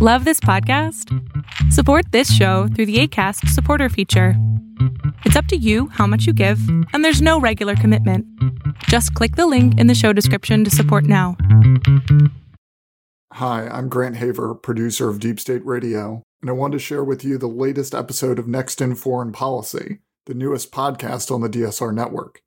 Love this podcast? Support this show through the Acast supporter feature. It's up to you how much you give, and there's no regular commitment. Just click the link in the show description to support now. Hi, I'm Grant Haver, producer of Deep State Radio, and I want to share with you the latest episode of Next in Foreign Policy, the newest podcast on the DSR Network.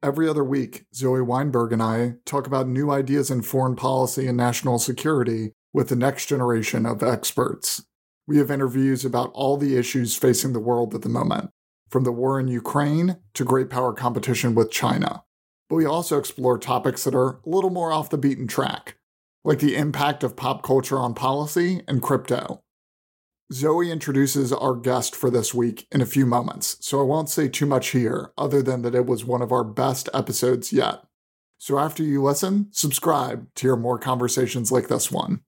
Every other week, Zoe Weinberg and I talk about new ideas in foreign policy and national security with the next generation of experts. We have interviews about all the issues facing the world at the moment, from the war in Ukraine to great power competition with China. But we also explore topics that are a little more off the beaten track, like the impact of pop culture on policy and crypto. Zoe introduces our guest for this week in a few moments, so I won't say too much here other than that it was one of our best episodes yet. So after you listen, subscribe to hear more conversations like this one.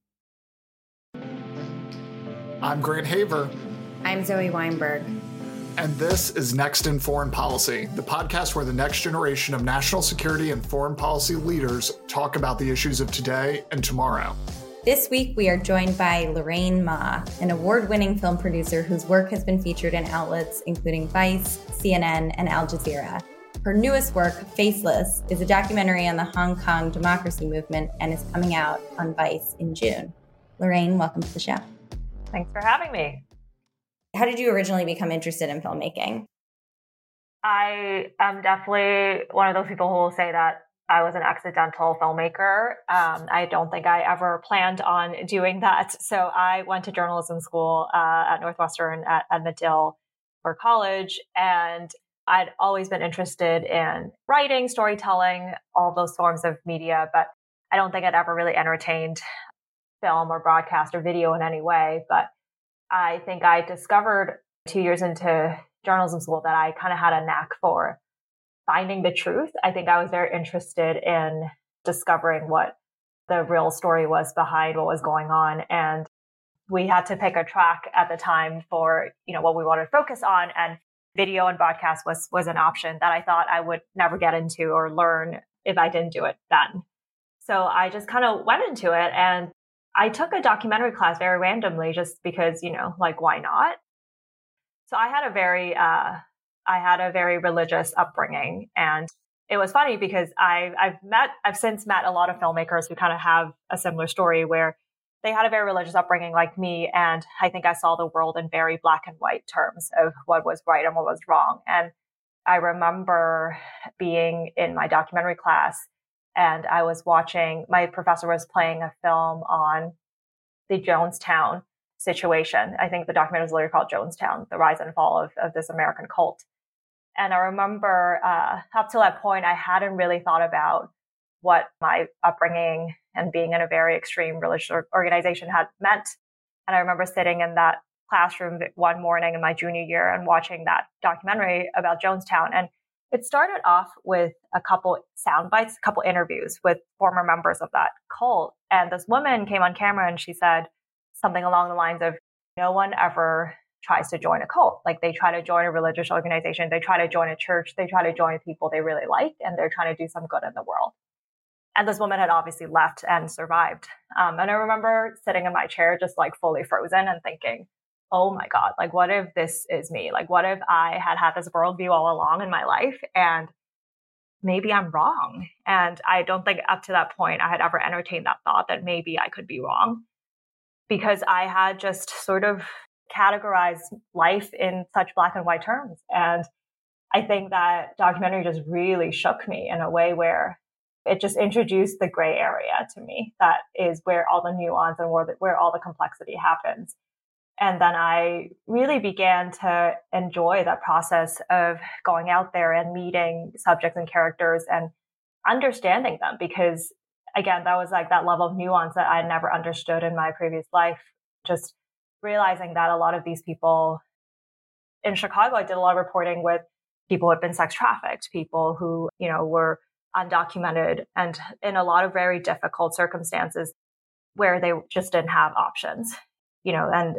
I'm Grant Haver. I'm Zoe Weinberg. And this is Next in Foreign Policy, the podcast where the next generation of national security and foreign policy leaders talk about the issues of today and tomorrow. This week, we are joined by Lorraine Ma, an award-winning film producer whose work has been featured in outlets including Vice, CNN, and Al Jazeera. Her newest work, Faceless, is a documentary on the Hong Kong democracy movement and is coming out on Vice in June. Lorraine, welcome to the show. Thanks for having me. How did you originally become interested in filmmaking? I am definitely one of those people who will say that I was an accidental filmmaker. I don't think I ever planned on doing that. So I went to journalism school at Northwestern at Medill for college. And I'd always been interested in writing, storytelling, all those forms of media. But I don't think I'd ever really entertained film or broadcast or video in any way. But I think I discovered 2 years into journalism school that I kind of had a knack for finding the truth. I think I was very interested in discovering what the real story was behind what was going on. And we had to pick a track at the time for, you know, what we wanted to focus on. And video and broadcast was an option that I thought I would never get into or learn if I didn't do it then. So I just kind of went into it, and I took a documentary class very randomly just because, you know, like, why not? So I had a very religious upbringing. And it was funny because I've since met a lot of filmmakers who kind of have a similar story where they had a very religious upbringing like me. And I think I saw the world in very black and white terms of what was right and what was wrong. And I remember being in my documentary class, and I was watching, my professor was playing a film on the Jonestown situation. I think the documentary was literally called Jonestown: The Rise and Fall of This American Cult. And I remember up to that point, I hadn't really thought about what my upbringing and being in a very extreme religious organization had meant. And I remember sitting in that classroom one morning in my junior year and watching that documentary about Jonestown. And it started off with a couple sound bites, a couple interviews with former members of that cult. And this woman came on camera and she said something along the lines of, no one ever tries to join a cult. Like, they try to join a religious organization, they try to join a church, they try to join people they really like, and they're trying to do some good in the world. And this woman had obviously left and survived. And I remember sitting in my chair just like fully frozen and thinking, oh my God, like, what if this is me? Like, what if I had this worldview all along in my life, and maybe I'm wrong? And I don't think up to that point I had ever entertained that thought that maybe I could be wrong, because I had just sort of categorized life in such black and white terms. And I think that documentary just really shook me in a way where it just introduced the gray area to me. That is where all the nuance and where all the complexity happens. And then I really began to enjoy that process of going out there and meeting subjects and characters and understanding them, because, again, that was like that level of nuance that I never understood in my previous life. Just realizing that a lot of these people in Chicago, I did a lot of reporting with people who had been sex trafficked, people who, you know, were undocumented and in a lot of very difficult circumstances where they just didn't have options, you know, and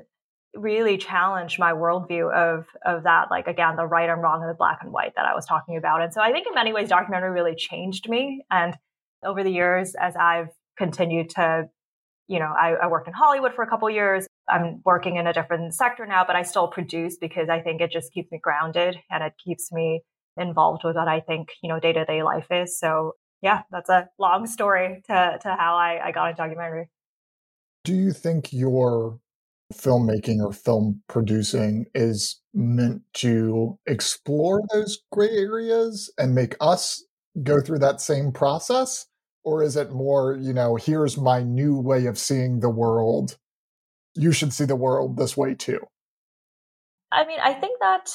really challenged my worldview of that, like, again, the right and wrong and the black and white that I was talking about. And so I think in many ways, documentary really changed me. And over the years, as I've continued to, you know, I worked in Hollywood for a couple of years. I'm working in a different sector now, but I still produce because I think it just keeps me grounded and it keeps me involved with what I think, you know, day-to-day life is. So yeah, that's a long story to how I got into documentary. Do you think your filmmaking or film producing is meant to explore those gray areas and make us go through that same process? Or is it more, you know, here's my new way of seeing the world. You should see the world this way too. I mean, I think that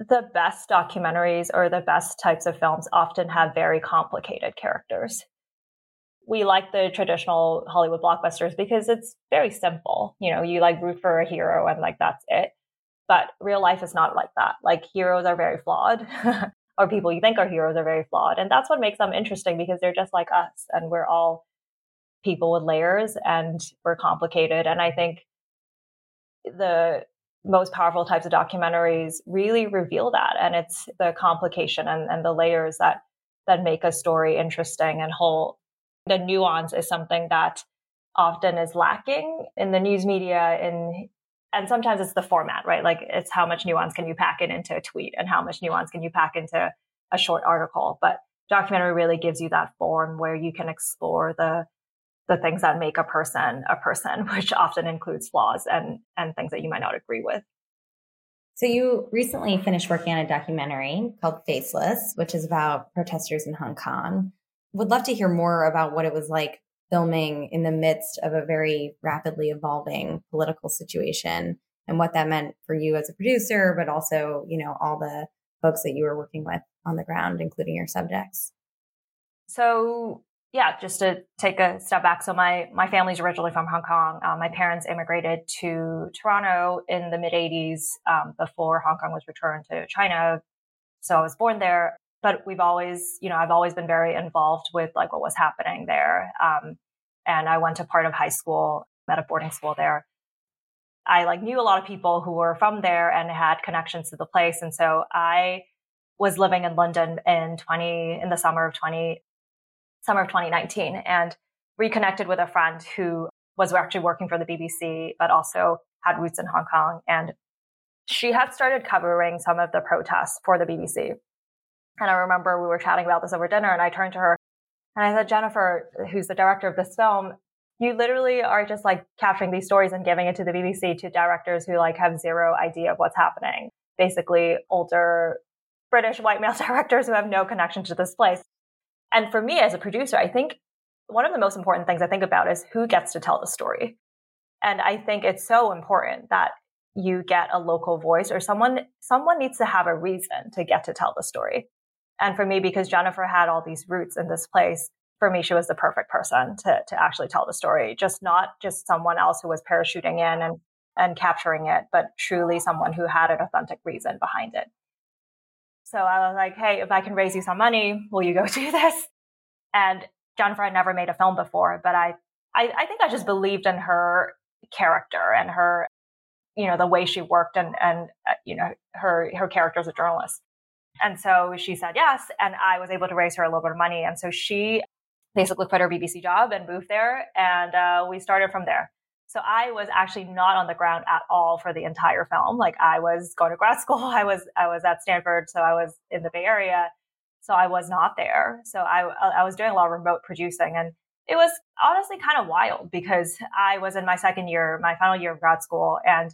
the best documentaries or the best types of films often have very complicated characters. We like the traditional Hollywood blockbusters because it's very simple. You know, you like root for a hero and like, that's it. But real life is not like that. Like heroes are very flawed or people you think are heroes are very flawed. And that's what makes them interesting because they're just like us and we're all people with layers and we're complicated. And I think the most powerful types of documentaries really reveal that. And it's the complication and the layers that make a story interesting and whole. The nuance is something that often is lacking in the news media. And sometimes it's the format, right? Like it's how much nuance can you pack into a tweet and how much nuance can you pack into a short article. But documentary really gives you that form where you can explore the things that make a person, which often includes flaws and things that you might not agree with. So you recently finished working on a documentary called Faceless, which is about protesters in Hong Kong. Would love to hear more about what it was like filming in the midst of a very rapidly evolving political situation and what that meant for you as a producer, but also, you know, all the folks that you were working with on the ground, including your subjects. So yeah, just to take a step back. So my family's originally from Hong Kong. My parents immigrated to Toronto in the mid-'80s before Hong Kong was returned to China. So I was born there, but we've always, you know, I've always been very involved with like what was happening there. And I went to part of high school, at a boarding school there. I like knew a lot of people who were from there and had connections to the place. And so I was living in London in the summer of 2019 and reconnected with a friend who was actually working for the BBC, but also had roots in Hong Kong. And she had started covering some of the protests for the BBC. And I remember we were chatting about this over dinner and I turned to her and I said, Jennifer, who's the director of this film, you literally are just like capturing these stories and giving it to the BBC to directors who like have zero idea of what's happening. Basically older British white male directors who have no connection to this place. And for me as a producer, I think one of the most important things I think about is who gets to tell the story. And I think it's so important that you get a local voice or someone needs to have a reason to get to tell the story. And for me, because Jennifer had all these roots in this place, for me, she was the perfect person to actually tell the story. Just not just someone else who was parachuting in and capturing it, but truly someone who had an authentic reason behind it. So I was like, hey, if I can raise you some money, will you go do this? And Jennifer had never made a film before, but I think I just believed in her character and her, you know, the way she worked and you know, her character as a journalist. And so she said yes, and I was able to raise her a little bit of money. And so she basically quit her BBC job and moved there, and we started from there. So I was actually not on the ground at all for the entire film. Like I was going to grad school. I was at Stanford. So I was in the Bay Area. So I was not there. So I was doing a lot of remote producing. And it was honestly kind of wild because I was in my second year, my final year of grad school and,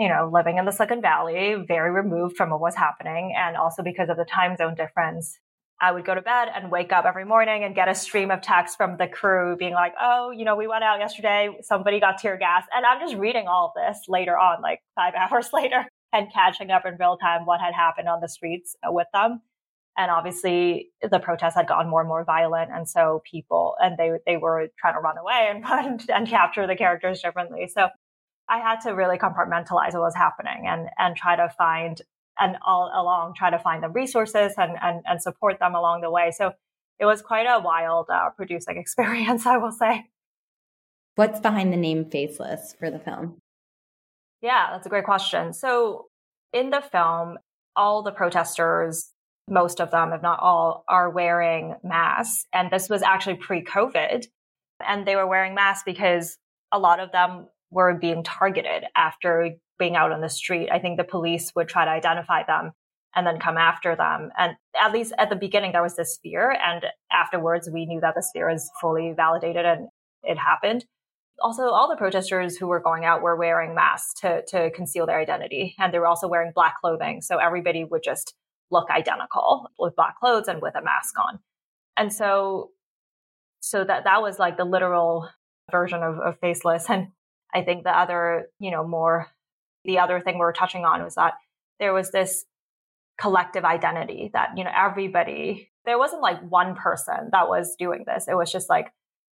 you know, living in the Silicon Valley, very removed from what was happening. And also because of the time zone difference, I would go to bed and wake up every morning and get a stream of texts from the crew being like, oh, you know, we went out yesterday, somebody got tear gas. And I'm just reading all of this later on, like 5 hours later, and catching up in real time what had happened on the streets with them. And obviously the protests had gotten more and more violent. And so people, and they were trying to run away and capture the characters differently. So I had to really compartmentalize what was happening and try to find try to find the resources and support them along the way. So it was quite a wild producing experience, I will say. What's behind the name Faceless for the film? Yeah, that's a great question. So in the film, all the protesters, most of them, if not all, are wearing masks. And this was actually pre-COVID. and they were wearing masks because a lot of them were being targeted after being out on the street. I think the police would try to identify them and then come after them. And at least at the beginning, there was this fear. And afterwards, we knew that this fear was fully validated and it happened. Also, all the protesters who were going out were wearing masks to conceal their identity. And they were also wearing black clothing. So everybody would just look identical with black clothes and with a mask on. And so that was like the literal version of Faceless. And I think the other, the other thing we were touching on was that there was this collective identity that, everybody, there wasn't like one person that was doing this. It was just like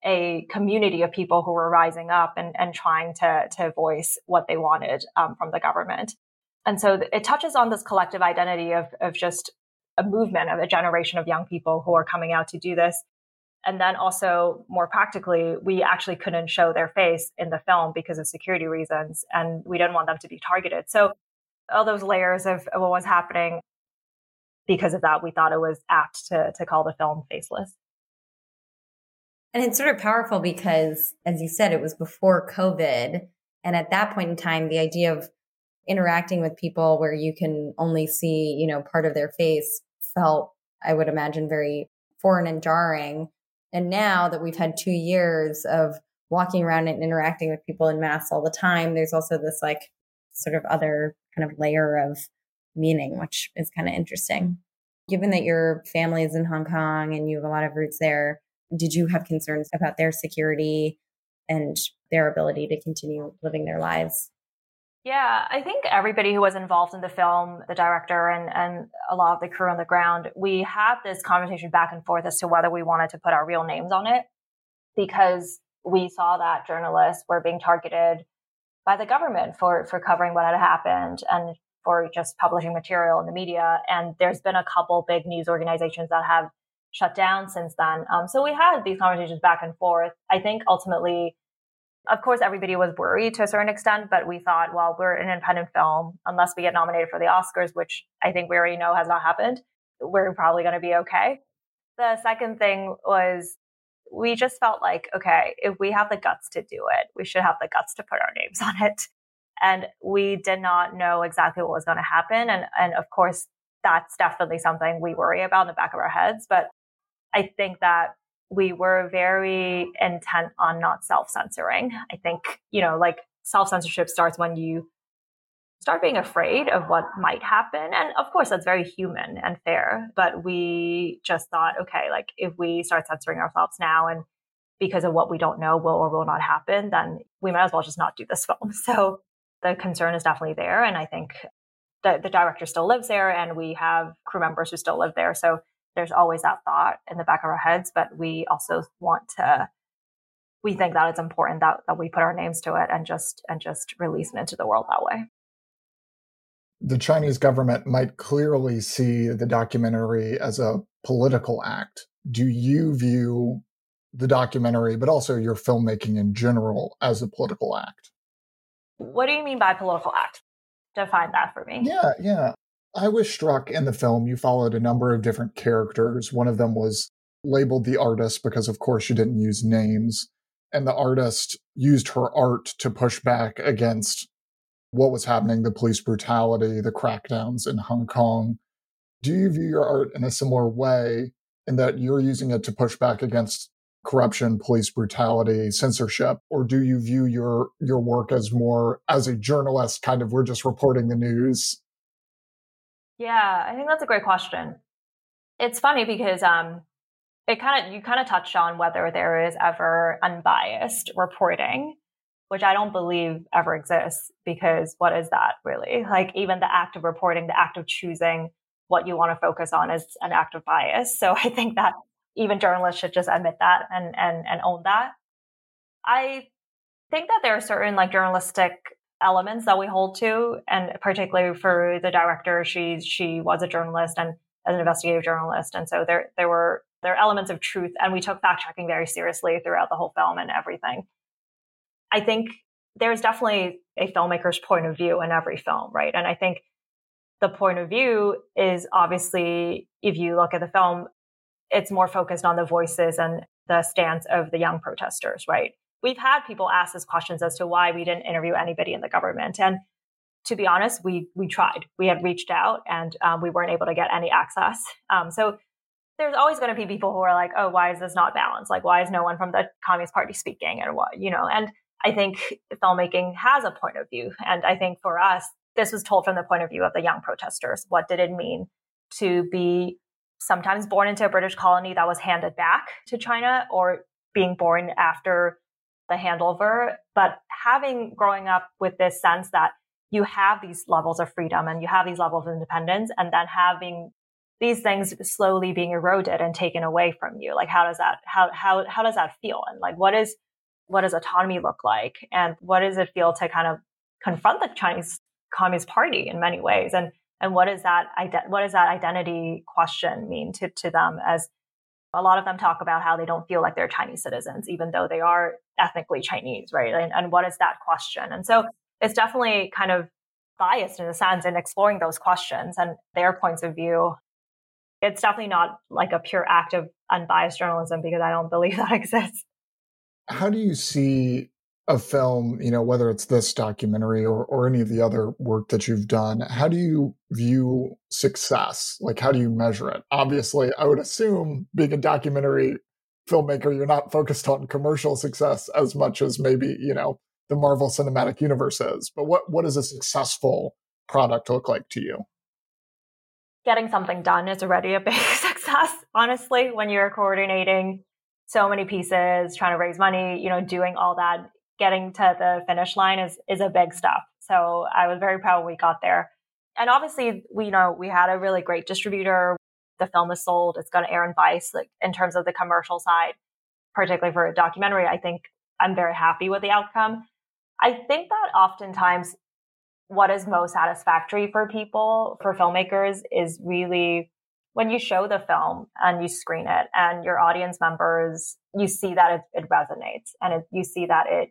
a community of people who were rising up and trying to voice what they wanted from the government. And so it touches on this collective identity of just a movement of a generation of young people who are coming out to do this. And then also more practically, we actually couldn't show their face in the film because of security reasons, and we didn't want them to be targeted. So all those layers of what was happening, because of that, we thought it was apt to call the film Faceless. And it's sort of powerful because, as you said, it was before COVID. And at that point in time, the idea of interacting with people where you can only see, part of their face felt, I would imagine, very foreign and jarring. And now that we've had 2 years of walking around and interacting with people in masks all the time, there's also this like sort of other kind of layer of meaning, which is kind of interesting. Given that your family is in Hong Kong and you have a lot of roots there, did you have concerns about their security and their ability to continue living their lives? Yeah, I think everybody who was involved in the film, the director and a lot of the crew on the ground, we had this conversation back and forth as to whether we wanted to put our real names on it, because we saw that journalists were being targeted by the government for covering what had happened and for just publishing material in the media. And there's been a couple big news organizations that have shut down since then. So we had these conversations back and forth. I think ultimately, of course, everybody was worried to a certain extent, but we thought, well, we're an independent film. Unless we get nominated for the Oscars, which I think we already know has not happened, we're probably going to be okay. The second thing was we just felt like, okay, if we have the guts to do it, we should have the guts to put our names on it. And we did not know exactly what was going to happen. And of course, that's definitely something we worry about in the back of our heads. But I think that we were very intent on not self-censoring. I think, self-censorship starts when you start being afraid of what might happen. And of course, that's very human and fair. But we just thought, okay, if we start censoring ourselves now and because of what we don't know will or will not happen, then we might as well just not do this film. So the concern is definitely there. And I think the director still lives there and we have crew members who still live there. So there's always that thought in the back of our heads, but we also we think that it's important that we put our names to it and just release it into the world that way. The Chinese government might clearly see the documentary as a political act. Do you view the documentary, but also your filmmaking in general, as a political act? What do you mean by political act? Define that for me. Yeah. I was struck in the film, you followed a number of different characters. One of them was labeled the artist because, of course, you didn't use names. And the artist used her art to push back against what was happening, the police brutality, the crackdowns in Hong Kong. Do you view your art in a similar way in that you're using it to push back against corruption, police brutality, censorship? Or do you view your work as more as a journalist, kind of we're just reporting the news? Yeah, I think that's a great question. It's funny because you kind of touched on whether there is ever unbiased reporting, which I don't believe ever exists, because what is that really? Even the act of reporting, the act of choosing what you want to focus on is an act of bias. So I think that even journalists should just admit that and own that. I think that there are certain journalistic elements that we hold to, and particularly for the director, she was a journalist and an investigative journalist, and so there were elements of truth, and we took fact checking very seriously throughout the whole film and everything. I think there's definitely a filmmaker's point of view in every film, right? And I think the point of view is obviously, if you look at the film, it's more focused on the voices and the stance of the young protesters, right? We've had people ask us questions as to why we didn't interview anybody in the government. And to be honest, we tried. We had reached out and we weren't able to get any access. So there's always going to be people who are like, oh, why is this not balanced? Like, why is no one from the Communist Party speaking? And what, you know, and I think filmmaking has a point of view. And I think for us, this was told from the point of view of the young protesters. What did it mean to be sometimes born into a British colony that was handed back to China, or being born after the handover, but growing up with this sense that you have these levels of freedom and you have these levels of independence, and then having these things slowly being eroded and taken away from you. Like, how does that feel? And like, what does autonomy look like? And what does it feel to kind of confront the Chinese Communist Party in many ways? And what does that identity question mean to them, as a lot of them talk about how they don't feel like they're Chinese citizens, even though they are ethnically Chinese, right? And what is that question? And so it's definitely kind of biased in a sense in exploring those questions and their points of view. It's definitely not like a pure act of unbiased journalism, because I don't believe that exists. How do you see a film, you know, whether it's this documentary or any of the other work that you've done, how do you view success? Like, how do you measure it? Obviously, I would assume being a documentary filmmaker, you're not focused on commercial success as much as maybe, you know, the Marvel Cinematic Universe is. But what does a successful product look like to you? Getting something done is already a big success, honestly, when you're coordinating so many pieces, trying to raise money, you know, doing all that. Getting to the finish line is a big step. So I was very proud when we got there. And obviously, we had a really great distributor. The film is sold. It's going to air in Vice. Like, in terms of the commercial side, particularly for a documentary, I think I'm very happy with the outcome. I think that oftentimes what is most satisfactory for people, for filmmakers, is really when you show the film and you screen it and your audience members, you see that it resonates, and you see that it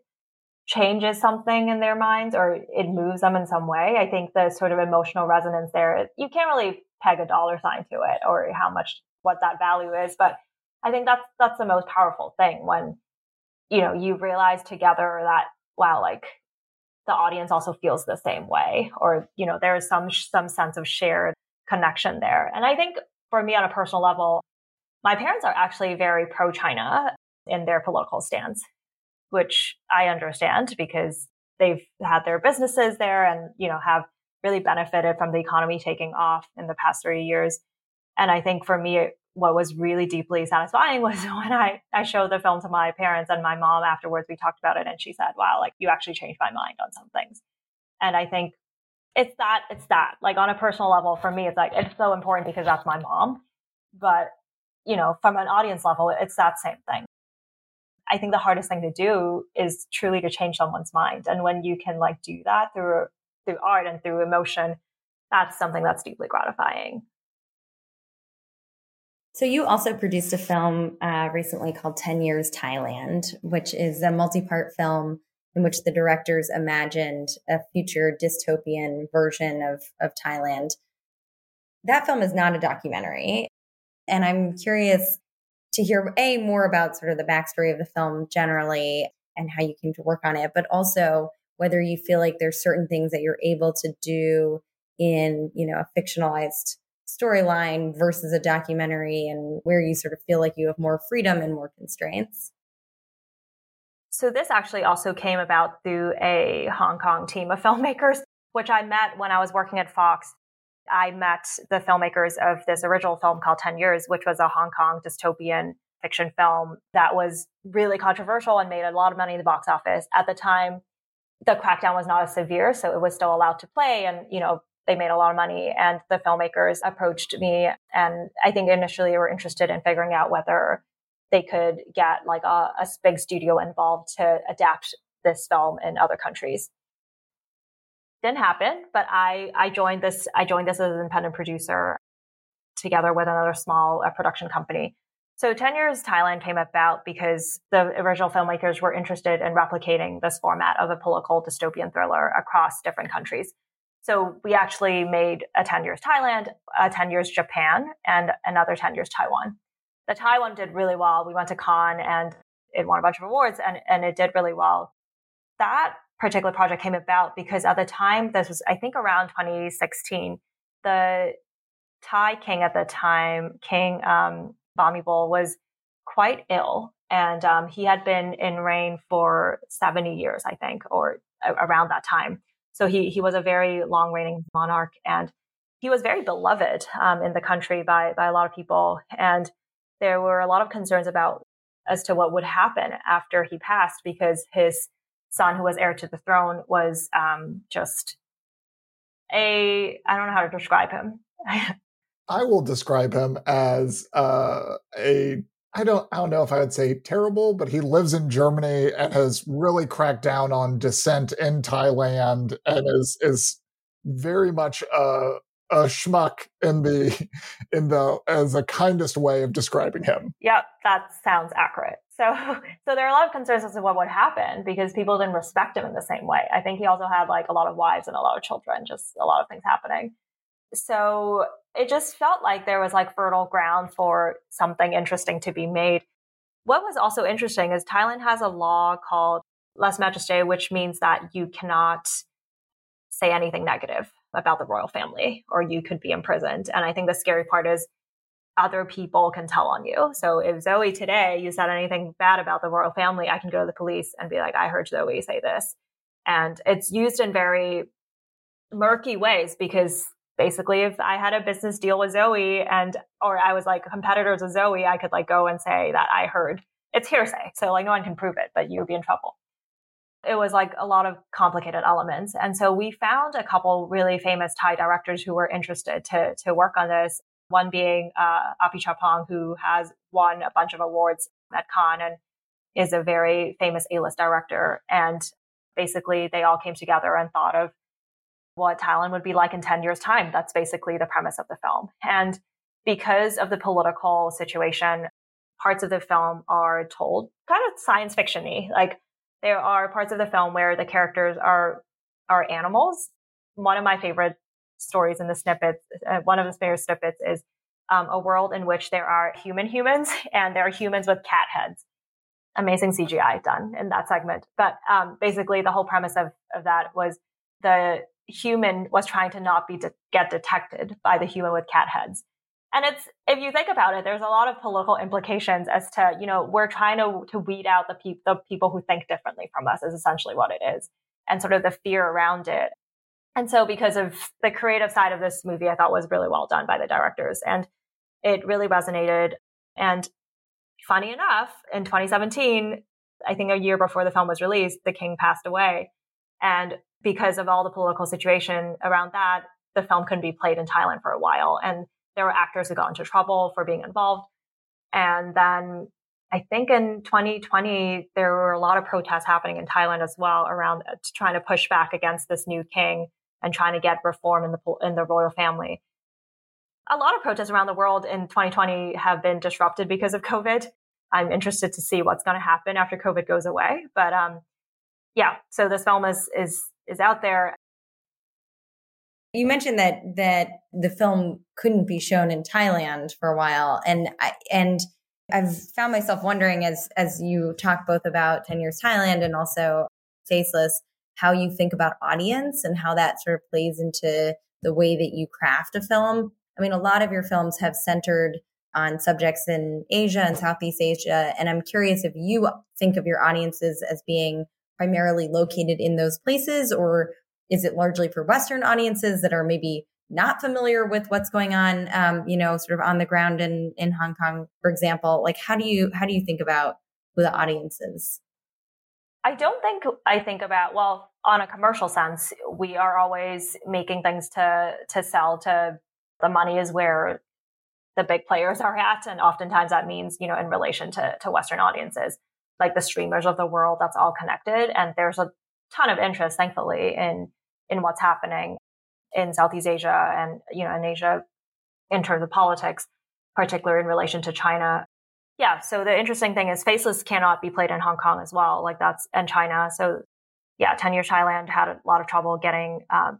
changes something in their minds, or it moves them in some way. I think the sort of emotional resonance there, you can't really peg a dollar sign to it or how much, what that value is. But I think that's the most powerful thing, when, you know, you realize together that, wow, like the audience also feels the same way, or, you know, there is some sense of shared connection there. And I think for me on a personal level, my parents are actually very pro-China in their political stance, which I understand, because they've had their businesses there and, you know, have really benefited from the economy taking off in the past 30 years. And I think for me, what was really deeply satisfying was when I showed the film to my parents, and my mom afterwards, we talked about it, and she said, wow, like you actually changed my mind on some things. And I think it's that like on a personal level for me, it's like, it's so important because that's my mom. But, you know, from an audience level, it's that same thing. I think the hardest thing to do is truly to change someone's mind. And when you can like do that through art and through emotion, that's something that's deeply gratifying. So you also produced a film recently called 10 Years Thailand, which is a multi-part film in which the directors imagined a future dystopian version of Thailand. That film is not a documentary. And I'm curious to hear, A, more about sort of the backstory of the film generally and how you came to work on it, but also whether you feel like there's certain things that you're able to do in, you know, a fictionalized storyline versus a documentary, and where you sort of feel like you have more freedom and more constraints. So this actually also came about through a Hong Kong team of filmmakers, which I met when I was working at Fox. I met the filmmakers of this original film called 10 Years, which was a Hong Kong dystopian fiction film that was really controversial and made a lot of money in the box office. At the time, the crackdown was not as severe, so it was still allowed to play, and, you know, they made a lot of money. And the filmmakers approached me, and I think initially they were interested in figuring out whether they could get like a big studio involved to adapt this film in other countries. Didn't happen, but I joined this as an independent producer together with another small production company. So 10 Years Thailand came about because the original filmmakers were interested in replicating this format of a political dystopian thriller across different countries. So we actually made a 10 Years Thailand, a 10 Years Japan, and another 10 Years Taiwan. The Thai one did really well. We went to Cannes and it won a bunch of awards, and it did really well. That particular project came about because at the time, this was, I think, around 2016, the Thai king at the time, King Bhumibol, was quite ill. And he had been in reign for 70 years, I think, or around that time. So he was a very long reigning monarch, and he was very beloved in the country by a lot of people. And there were a lot of concerns about as to what would happen after he passed, because his son, who was heir to the throne, was I don't know how to describe him. I will describe him as I don't know if I would say terrible, but he lives in Germany and has really cracked down on dissent in Thailand, and is very much a schmuck in the as a kindest way of describing him. Yep, that sounds accurate. So there are a lot of concerns as to what would happen because people didn't respect him in the same way. I think he also had like a lot of wives and a lot of children, just a lot of things happening. So it just felt like there was like fertile ground for something interesting to be made. What was also interesting is Thailand has a law called Lese Majeste, which means that you cannot say anything negative about the royal family, or you could be imprisoned. And I think the scary part is other people can tell on you. So if Zoe today, you said anything bad about the royal family, I can go to the police and be like, I heard Zoe say this. And it's used in very murky ways because basically if I had a business deal with Zoe or I was like competitors with Zoe, I could like go and say that I heard. It's hearsay. So like no one can prove it, but you'd be in trouble. It was like a lot of complicated elements. And so we found a couple really famous Thai directors who were interested to work on this. One being Api Chaipong, who has won a bunch of awards at Cannes and is a very famous A-list director. And basically they all came together and thought of what Thailand would be like in 10 years' time. That's basically the premise of the film. And because of the political situation, parts of the film are told kind of science fiction-y. Like there are parts of the film where the characters are animals. One of my favorite stories in the snippets, one of the favorite snippets is a world in which there are humans and there are humans with cat heads. Amazing CGI done in that segment. But basically the whole premise of that was the human was trying to not be get detected by the human with cat heads. And it's, if you think about it, there's a lot of political implications as to, you know, we're trying to weed out the people who think differently from us is essentially what it is, and sort of the fear around it. And so because of the creative side of this movie, I thought was really well done by the directors, and it really resonated. And funny enough, in 2017, I think a year before the film was released, the king passed away. And because of all the political situation around that, the film couldn't be played in Thailand for a while. And there were actors who got into trouble for being involved. And then I think in 2020, there were a lot of protests happening in Thailand as well around trying to push back against this new king and trying to get reform in the royal family. A lot of protests around the world in 2020 have been disrupted because of COVID. I'm interested to see what's going to happen after COVID goes away. But so this film is out there. You mentioned that the film couldn't be shown in Thailand for a while, and I've found myself wondering as you talk both about 10 Years Thailand and also Faceless, how you think about audience and how that sort of plays into the way that you craft a film. I mean, a lot of your films have centered on subjects in Asia and Southeast Asia, and I'm curious if you think of your audiences as being primarily located in those places, or is it largely for Western audiences that are maybe not familiar with what's going on, sort of on the ground in Hong Kong, for example? Like, how do you think about who the audience is? I think about, on a commercial sense, we are always making things to sell to, the money is where the big players are at. And oftentimes that means, you know, in relation to Western audiences, like the streamers of the world, that's all connected. And there's a ton of interest, thankfully, in what's happening in Southeast Asia and, you know, in Asia in terms of politics, particularly in relation to China. Yeah. So the interesting thing is Faceless cannot be played in Hong Kong as well. Like that's in China. So yeah, 10 Years Thailand had a lot of trouble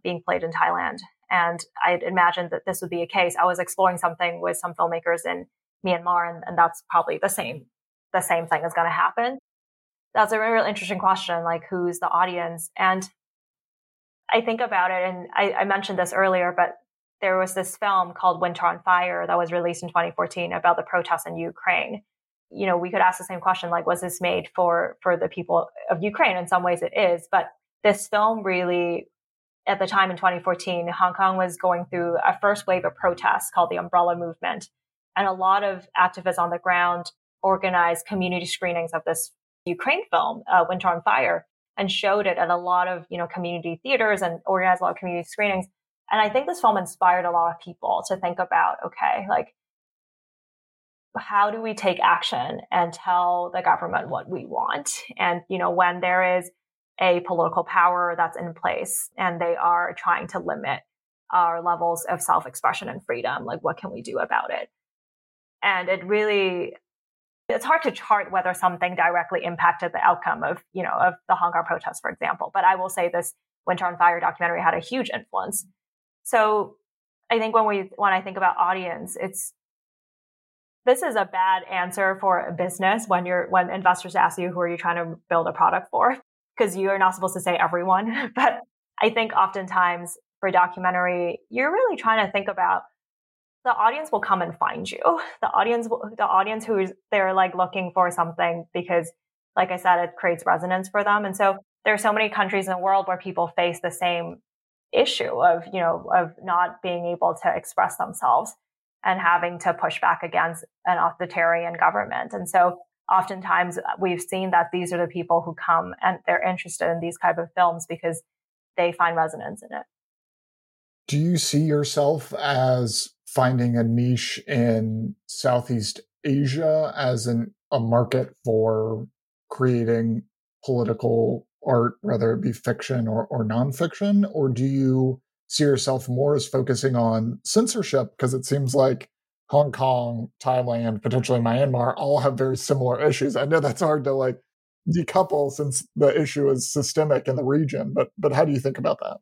being played in Thailand. And I'd imagined that this would be a case. I was exploring something with some filmmakers in Myanmar, and that's probably the same thing is going to happen. That's a real interesting question, like who's the audience? And I think about it, and I mentioned this earlier, but there was this film called Winter on Fire that was released in 2014 about the protests in Ukraine. You know, we could ask the same question, like, was this made for the people of Ukraine? In some ways it is, but this film really, at the time in 2014, Hong Kong was going through a first wave of protests called the Umbrella Movement. And a lot of activists on the ground organized community screenings of this Ukraine film, Winter on Fire, and showed it at a lot of, you know, community theaters and organized a lot of community screenings. And I think this film inspired a lot of people to think about, okay, like, how do we take action and tell the government what we want? And, you know, when there is a political power that's in place and they are trying to limit our levels of self-expression and freedom, like, what can we do about it? And it really, it's hard to chart whether something directly impacted the outcome of, you know, of the Hong Kong protests, for example. But I will say this Winter on Fire documentary had a huge influence. So I think when I think about audience, this is a bad answer for a business when investors ask you, who are you trying to build a product for? Because you are not supposed to say everyone. But I think oftentimes for documentary, you're really trying to think about the audience will come and find you. The audience who is, they're like looking for something because, like I said, it creates resonance for them. And so there are so many countries in the world where people face the same issue of, you know, of not being able to express themselves and having to push back against an authoritarian government. And so oftentimes we've seen that these are the people who come and they're interested in these type of films because they find resonance in it. Do you see yourself as finding a niche in Southeast Asia as a market for creating political art, whether it be fiction or nonfiction? Or do you see yourself more as focusing on censorship? Because it seems like Hong Kong, Thailand, potentially Myanmar all have very similar issues. I know that's hard to like decouple since the issue is systemic in the region, but how do you think about that?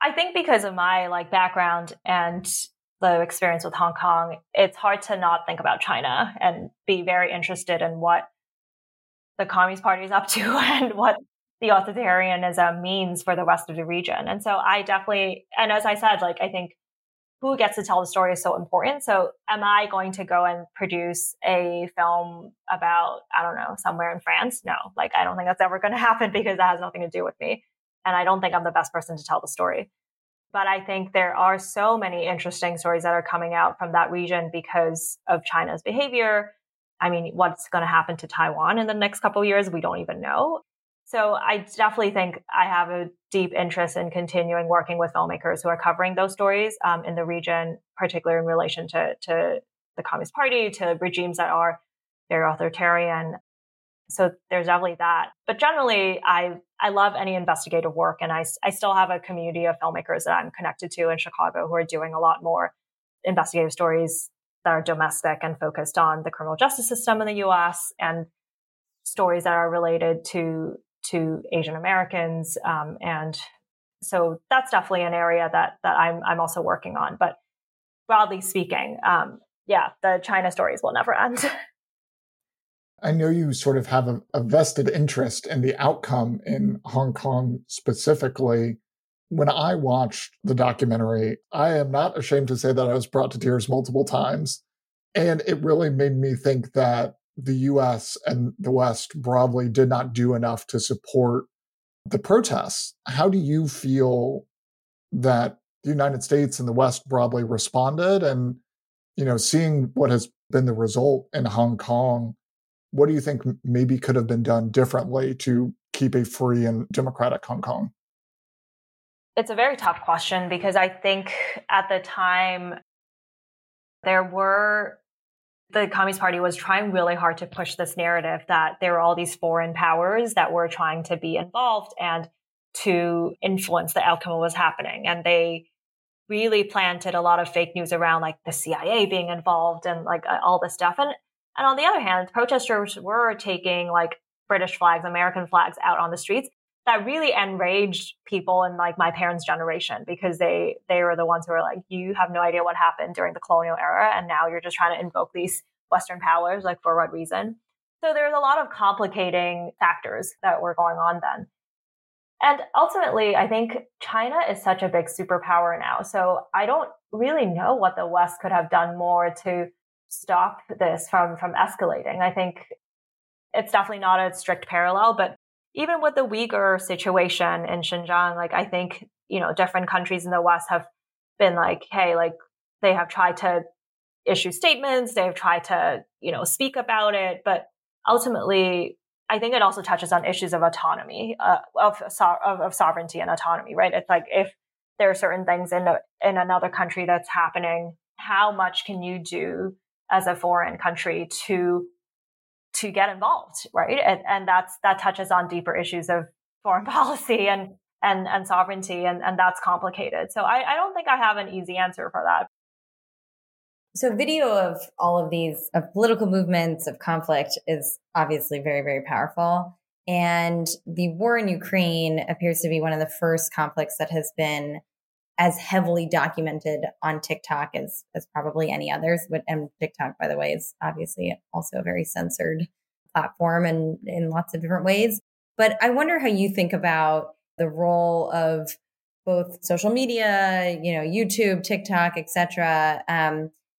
I think because of my like background and the experience with Hong Kong, it's hard to not think about China and be very interested in what the Communist Party is up to and what the authoritarianism means for the rest of the region. And so I definitely, and as I said, like, I think who gets to tell the story is so important. So am I going to go and produce a film about, I don't know, somewhere in France? No, like, I don't think that's ever going to happen because that has nothing to do with me. And I don't think I'm the best person to tell the story. But I think there are so many interesting stories that are coming out from that region because of China's behavior. I mean, what's going to happen to Taiwan in the next couple of years? We don't even know. So I definitely think I have a deep interest in continuing working with filmmakers who are covering those stories in the region, particularly in relation to the Communist Party, to regimes that are very authoritarian. So there's definitely that. But generally, I love any investigative work. And I still have a community of filmmakers that I'm connected to in Chicago who are doing a lot more investigative stories that are domestic and focused on the criminal justice system in the U.S. and stories that are related to Asian Americans. And so that's definitely an area that I'm also working on. But broadly speaking, the China stories will never end. I know you sort of have a vested interest in the outcome in Hong Kong specifically. When I watched the documentary, I am not ashamed to say that I was brought to tears multiple times. And it really made me think that the U.S. and the West broadly did not do enough to support the protests. How do you feel that the United States and the West broadly responded? And, you know, seeing what has been the result in Hong Kong, what do you think maybe could have been done differently to keep a free and democratic Hong Kong? It's a very tough question because I think at the time the Communist Party was trying really hard to push this narrative that there were all these foreign powers that were trying to be involved and to influence the outcome of what was happening. And they really planted a lot of fake news around like the CIA being involved and like all this stuff. And on the other hand, protesters were taking like British flags, American flags out on the streets. that really enraged people in like my parents' generation, because they were the ones who were like, you have no idea what happened during the colonial era, and now you're just trying to invoke these Western powers, like, for what reason? So there's a lot of complicating factors that were going on then. And ultimately, I think China is such a big superpower now. So I don't really know what the West could have done more to stop this from escalating. I think it's definitely not a strict parallel, but even with the Uyghur situation in Xinjiang, like, I think, you know, different countries in the West have been like, hey, like, they have tried to issue statements, they've tried to, you know, speak about it. But ultimately, I think it also touches on issues of autonomy, of sovereignty and autonomy, right? It's like, if there are certain things in another country that's happening, how much can you do as a foreign country to get involved, right? And that touches on deeper issues of foreign policy and sovereignty, and that's complicated. So I don't think I have an easy answer for that. So video of all of these, of political movements, of conflict, is obviously very, very powerful. And the war in Ukraine appears to be one of the first conflicts that has been as heavily documented on TikTok as probably any others. And TikTok, by the way, is obviously also a very censored platform and in lots of different ways. But I wonder how you think about the role of both social media, you know, YouTube, TikTok, et cetera,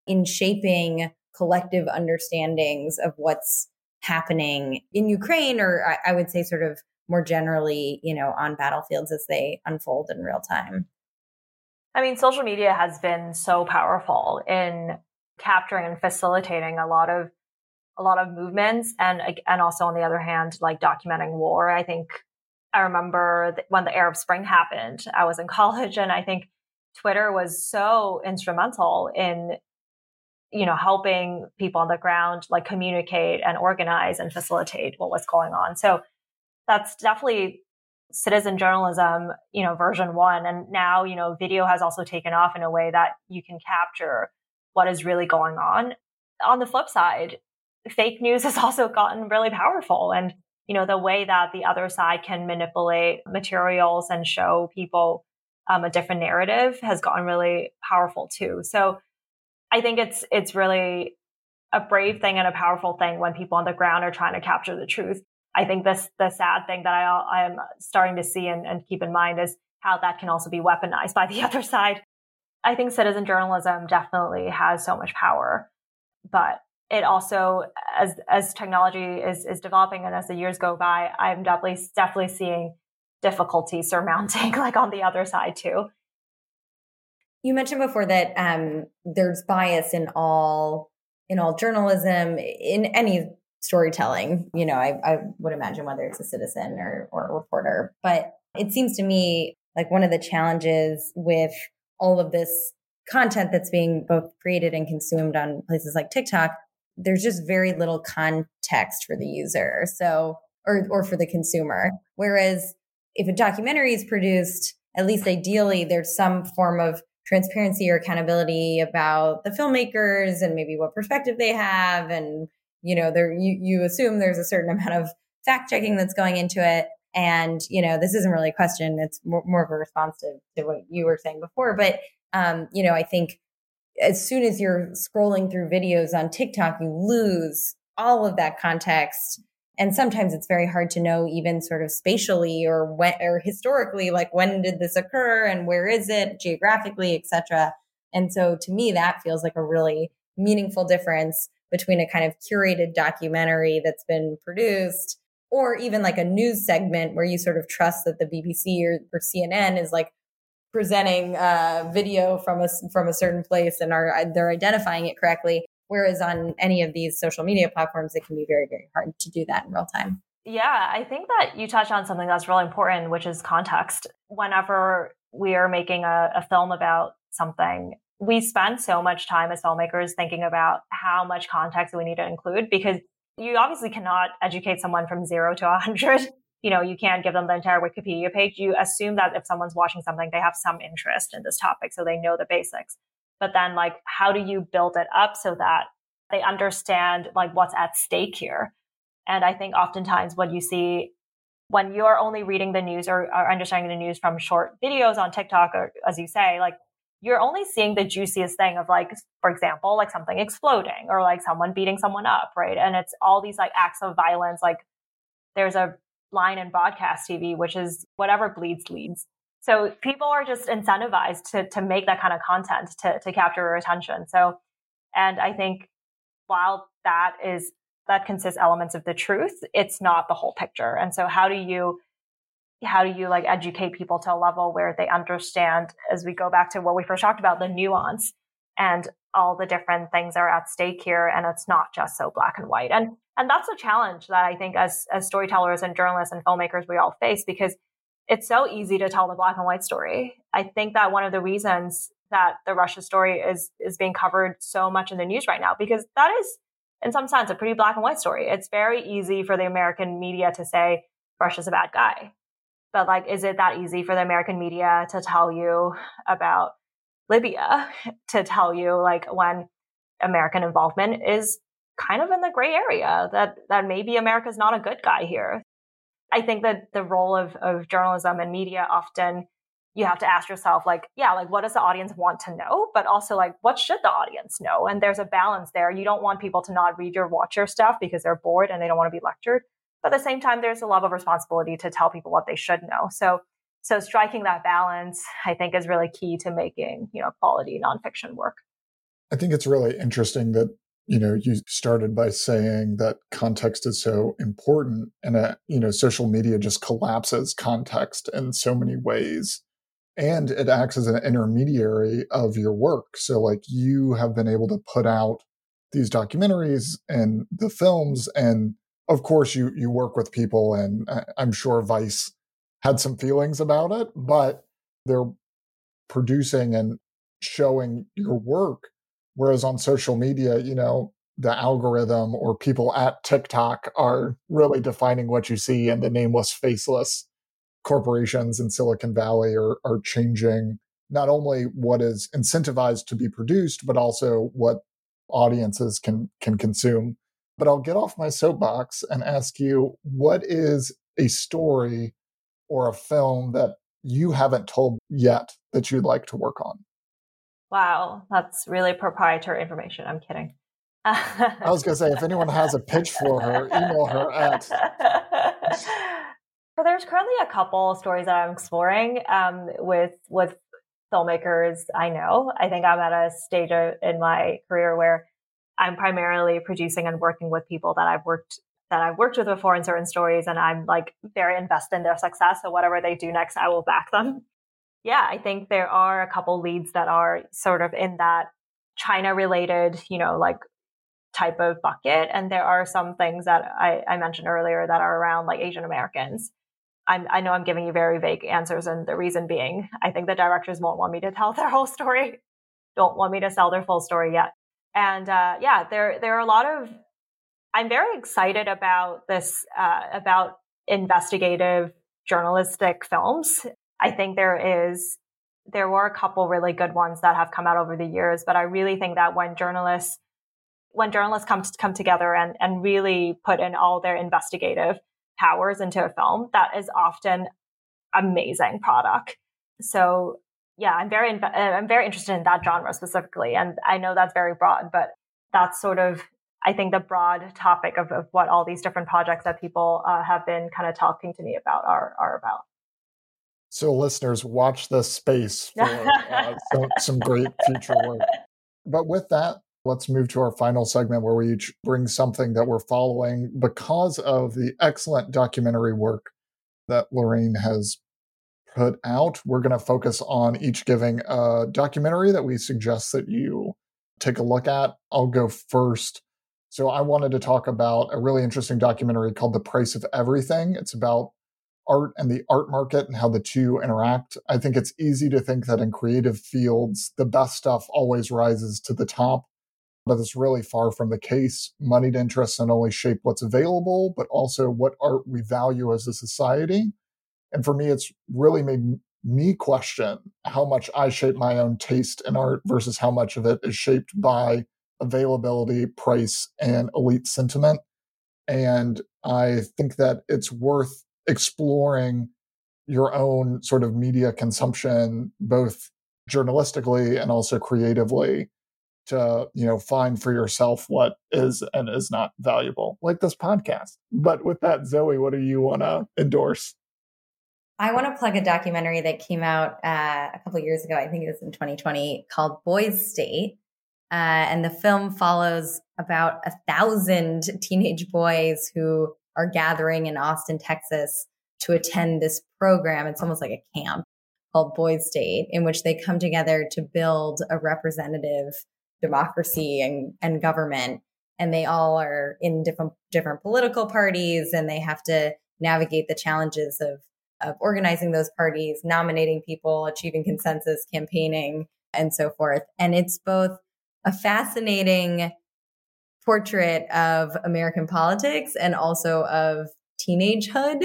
in shaping collective understandings of what's happening in Ukraine, or I would say sort of more generally, you know, on battlefields as they unfold in real time. I mean, social media has been so powerful in capturing and facilitating a lot of movements, and also, on the other hand, like, documenting war. I think I remember when the Arab Spring happened, I was in college, and I think Twitter was so instrumental in, you know, helping people on the ground, like, communicate and organize and facilitate what was going on. So that's definitely citizen journalism, you know, version one. And now, you know, video has also taken off in a way that you can capture what is really going on. On the flip side, fake news has also gotten really powerful. And, you know, the way that the other side can manipulate materials and show people a different narrative has gotten really powerful too. So I think it's really a brave thing and a powerful thing when people on the ground are trying to capture the truth. I think the sad thing that I am starting to see and keep in mind is how that can also be weaponized by the other side. I think citizen journalism definitely has so much power, but it also, as technology is developing and as the years go by, I'm definitely seeing difficulty surmounting, like, on the other side too. You mentioned before that there's bias in all journalism, in any storytelling, you know, I would imagine, whether it's a citizen or a reporter. But it seems to me like one of the challenges with all of this content that's being both created and consumed on places like TikTok, there's just very little context for the user, so or for the consumer. Whereas if a documentary is produced, at least ideally, there's some form of transparency or accountability about the filmmakers and maybe what perspective they have, and you know, you assume there's a certain amount of fact checking that's going into it. And, you know, this isn't really a question. It's more of a response to what you were saying before. But, you know, I think as soon as you're scrolling through videos on TikTok, you lose all of that context. And sometimes it's very hard to know, even sort of spatially or historically, like, when did this occur and where is it geographically, et cetera. And so to me, that feels like a really meaningful difference between a kind of curated documentary that's been produced, or even like a news segment where you sort of trust that the BBC or CNN is like presenting a video from a certain place and they're identifying it correctly. Whereas on any of these social media platforms, it can be very, very hard to do that in real time. Yeah, I think that you touched on something that's really important, which is context. Whenever we are making a film about something, we spend so much time as filmmakers thinking about how much context we need to include, because you obviously cannot educate someone from 0 to 100. You know, you can't give them the entire Wikipedia page. You assume that if someone's watching something, they have some interest in this topic, so they know the basics. But then, like, how do you build it up so that they understand, like, what's at stake here? And I think oftentimes what you see when you're only reading the news or understanding the news from short videos on TikTok, or as you say, like, you're only seeing the juiciest thing of, like, for example, like something exploding or like someone beating someone up, right? And it's all these like acts of violence. Like, there's a line in broadcast TV, which is whatever bleeds leads. So people are just incentivized to make that kind of content to capture your attention. So, and I think while that consists elements of the truth, it's not the whole picture. And so how do you like educate people to a level where they understand, as we go back to what we first talked about, the nuance and all the different things are at stake here. And it's not just so black and white. And that's a challenge that I think as storytellers and journalists and filmmakers, we all face, because it's so easy to tell the black and white story. I think that one of the reasons that the Russia story is being covered so much in the news right now, because that is, in some sense, a pretty black and white story. It's very easy for the American media to say Russia's a bad guy. But, like, is it that easy for the American media to tell you about Libya, to tell you, like, when American involvement is kind of in the gray area, that maybe America's not a good guy here? I think that the role of journalism and media, often you have to ask yourself, like, yeah, like, what does the audience want to know? But also, like, what should the audience know? And there's a balance there. You don't want people to not read or watch your stuff because they're bored and they don't want to be lectured. But at the same time, there's a level of responsibility to tell people what they should know. So striking that balance, I think, is really key to making, you know, quality nonfiction work. I think it's really interesting that, you know, you started by saying that context is so important, and, you know, social media just collapses context in so many ways, and it acts as an intermediary of your work. So, like, you have been able to put out these documentaries and the films, and of course you work with people, and I'm sure Vice had some feelings about it, but they're producing and showing your work. Whereas on social media, you know, the algorithm or people at TikTok are really defining what you see, and the nameless, faceless corporations in Silicon Valley are changing not only what is incentivized to be produced, but also what audiences can consume. But I'll get off my soapbox and ask you, what is a story or a film that you haven't told yet that you'd like to work on? Wow, that's really proprietary information. I'm kidding. I was going to say, if anyone has a pitch for her, email her at... Well, there's currently a couple stories that I'm exploring with filmmakers I know. I think I'm at a stage in my career where I'm primarily producing and working with people that I've worked with before in certain stories, and I'm, like, very invested in their success. So whatever they do next, I will back them. Yeah, I think there are a couple leads that are sort of in that China-related, you know, like, type of bucket. And there are some things that I mentioned earlier that are around, like, Asian Americans. I know I'm giving you very vague answers, and the reason being, I think the directors won't want me to tell their whole story, don't want me to sell their full story yet. And there are a lot of... I'm very excited about this, about investigative journalistic films. I think there were a couple really good ones that have come out over the years, but I really think that when journalists come together and really put in all their investigative powers into a film, that is often amazing product. So yeah, I'm very interested in that genre specifically, and I know that's very broad, but that's sort of, I think, the broad topic of what all these different projects that people have been kind of talking to me about are about. So listeners, watch this space for some great future work. But with that, let's move to our final segment, where we each bring something that we're following because of the excellent documentary work that Lorraine has put out. We're going to focus on each giving a documentary that we suggest that you take a look at. I'll go first. So I wanted to talk about a really interesting documentary called The Price of Everything. It's about art and the art market and how the two interact. I think it's easy to think that in creative fields, the best stuff always rises to the top, but it's really far from the case. Moneyed interests not only shape what's available, but also what art we value as a society. And for me, it's really made me question how much I shape my own taste in art versus how much of it is shaped by availability, price, and elite sentiment. And I think that it's worth exploring your own sort of media consumption, both journalistically and also creatively, to, you know, find for yourself what is and is not valuable, like this podcast. But with that, Zoe, what do you want to endorse? I want to plug a documentary that came out a couple of years ago. I think it was in 2020, called Boys State. And the film follows about 1,000 teenage boys who are gathering in Austin, Texas to attend this program. It's almost like a camp called Boys State, in which they come together to build a representative democracy and government. And they all are in different political parties, and they have to navigate the challenges of organizing those parties, nominating people, achieving consensus, campaigning, and so forth. And it's both a fascinating portrait of American politics and also of teenagehood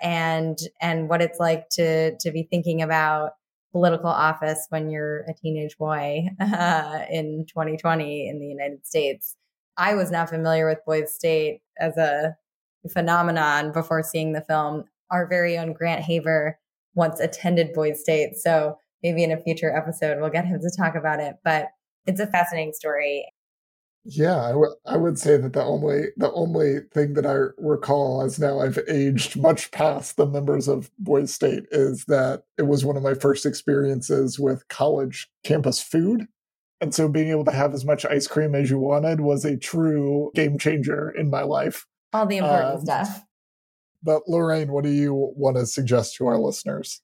and what it's like to be thinking about political office when you're a teenage boy in 2020 in the United States. I was not familiar with Boys State as a phenomenon before seeing the film. Our very own Grant Haver once attended Boys State, so maybe in a future episode we'll get him to talk about it. But it's a fascinating story. Yeah, I would say that the only thing that I recall, as now I've aged much past the members of Boys State, is that it was one of my first experiences with college campus food. And so being able to have as much ice cream as you wanted was a true game changer in my life. All the important stuff. But Lorraine, what do you want to suggest to our listeners?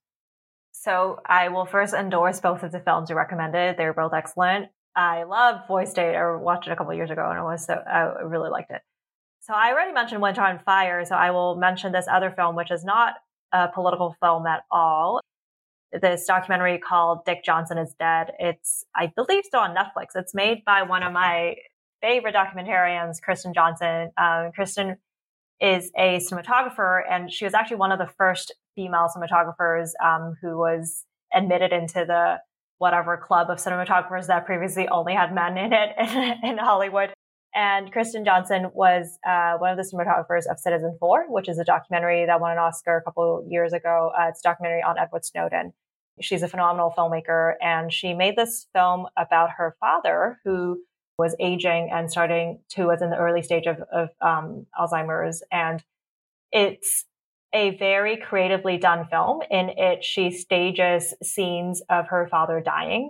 So I will first endorse both of the films you recommended. They're both excellent. I love Boys State. I watched it a couple of years ago, and I really liked it. So I already mentioned Winter on Fire, so I will mention this other film, which is not a political film at all. This documentary called Dick Johnson is Dead. It's, I believe, still on Netflix. It's made by one of my favorite documentarians, Kristen Johnson. Kristen is a cinematographer, and she was actually one of the first female cinematographers who was admitted into the whatever club of cinematographers that previously only had men in it in Hollywood. And Kristen Johnson was one of the cinematographers of Citizen Four, which is a documentary that won an Oscar a couple years ago. It's a documentary on Edward Snowden. She's a phenomenal filmmaker, and she made this film about her father, who was aging and was in the early stage of Alzheimer's. And it's a very creatively done film. In it, she stages scenes of her father dying.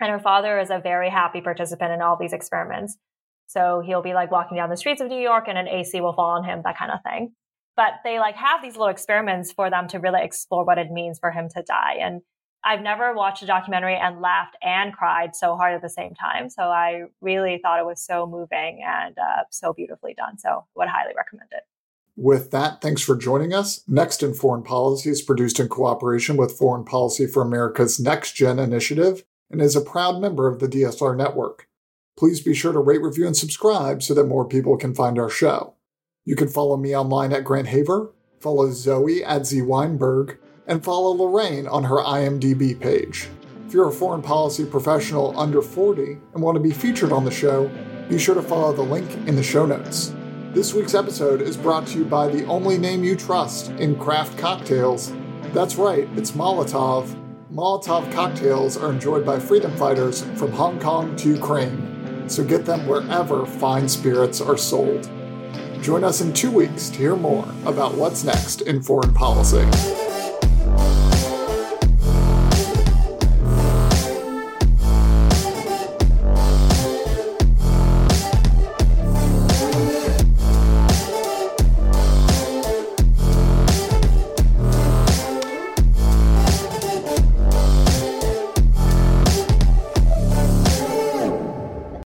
And her father is a very happy participant in all these experiments. So he'll be like walking down the streets of New York and an AC will fall on him, that kind of thing. But they like have these little experiments for them to really explore what it means for him to die. And I've never watched a documentary and laughed and cried so hard at the same time. So I really thought it was so moving and so beautifully done. So I would highly recommend it. With that, thanks for joining us. Next in Foreign Policy is produced in cooperation with Foreign Policy for America's Next Gen Initiative and is a proud member of the DSR Network. Please be sure to rate, review, and subscribe so that more people can find our show. You can follow me online at Grant Haver, follow Zoe at Z Weinberg, and follow Lorraine on her IMDb page. If you're a foreign policy professional under 40 and want to be featured on the show, be sure to follow the link in the show notes. This week's episode is brought to you by the only name you trust in craft cocktails. That's right, it's Molotov. Molotov cocktails are enjoyed by freedom fighters from Hong Kong to Ukraine, so get them wherever fine spirits are sold. Join us in 2 weeks to hear more about what's next in foreign policy.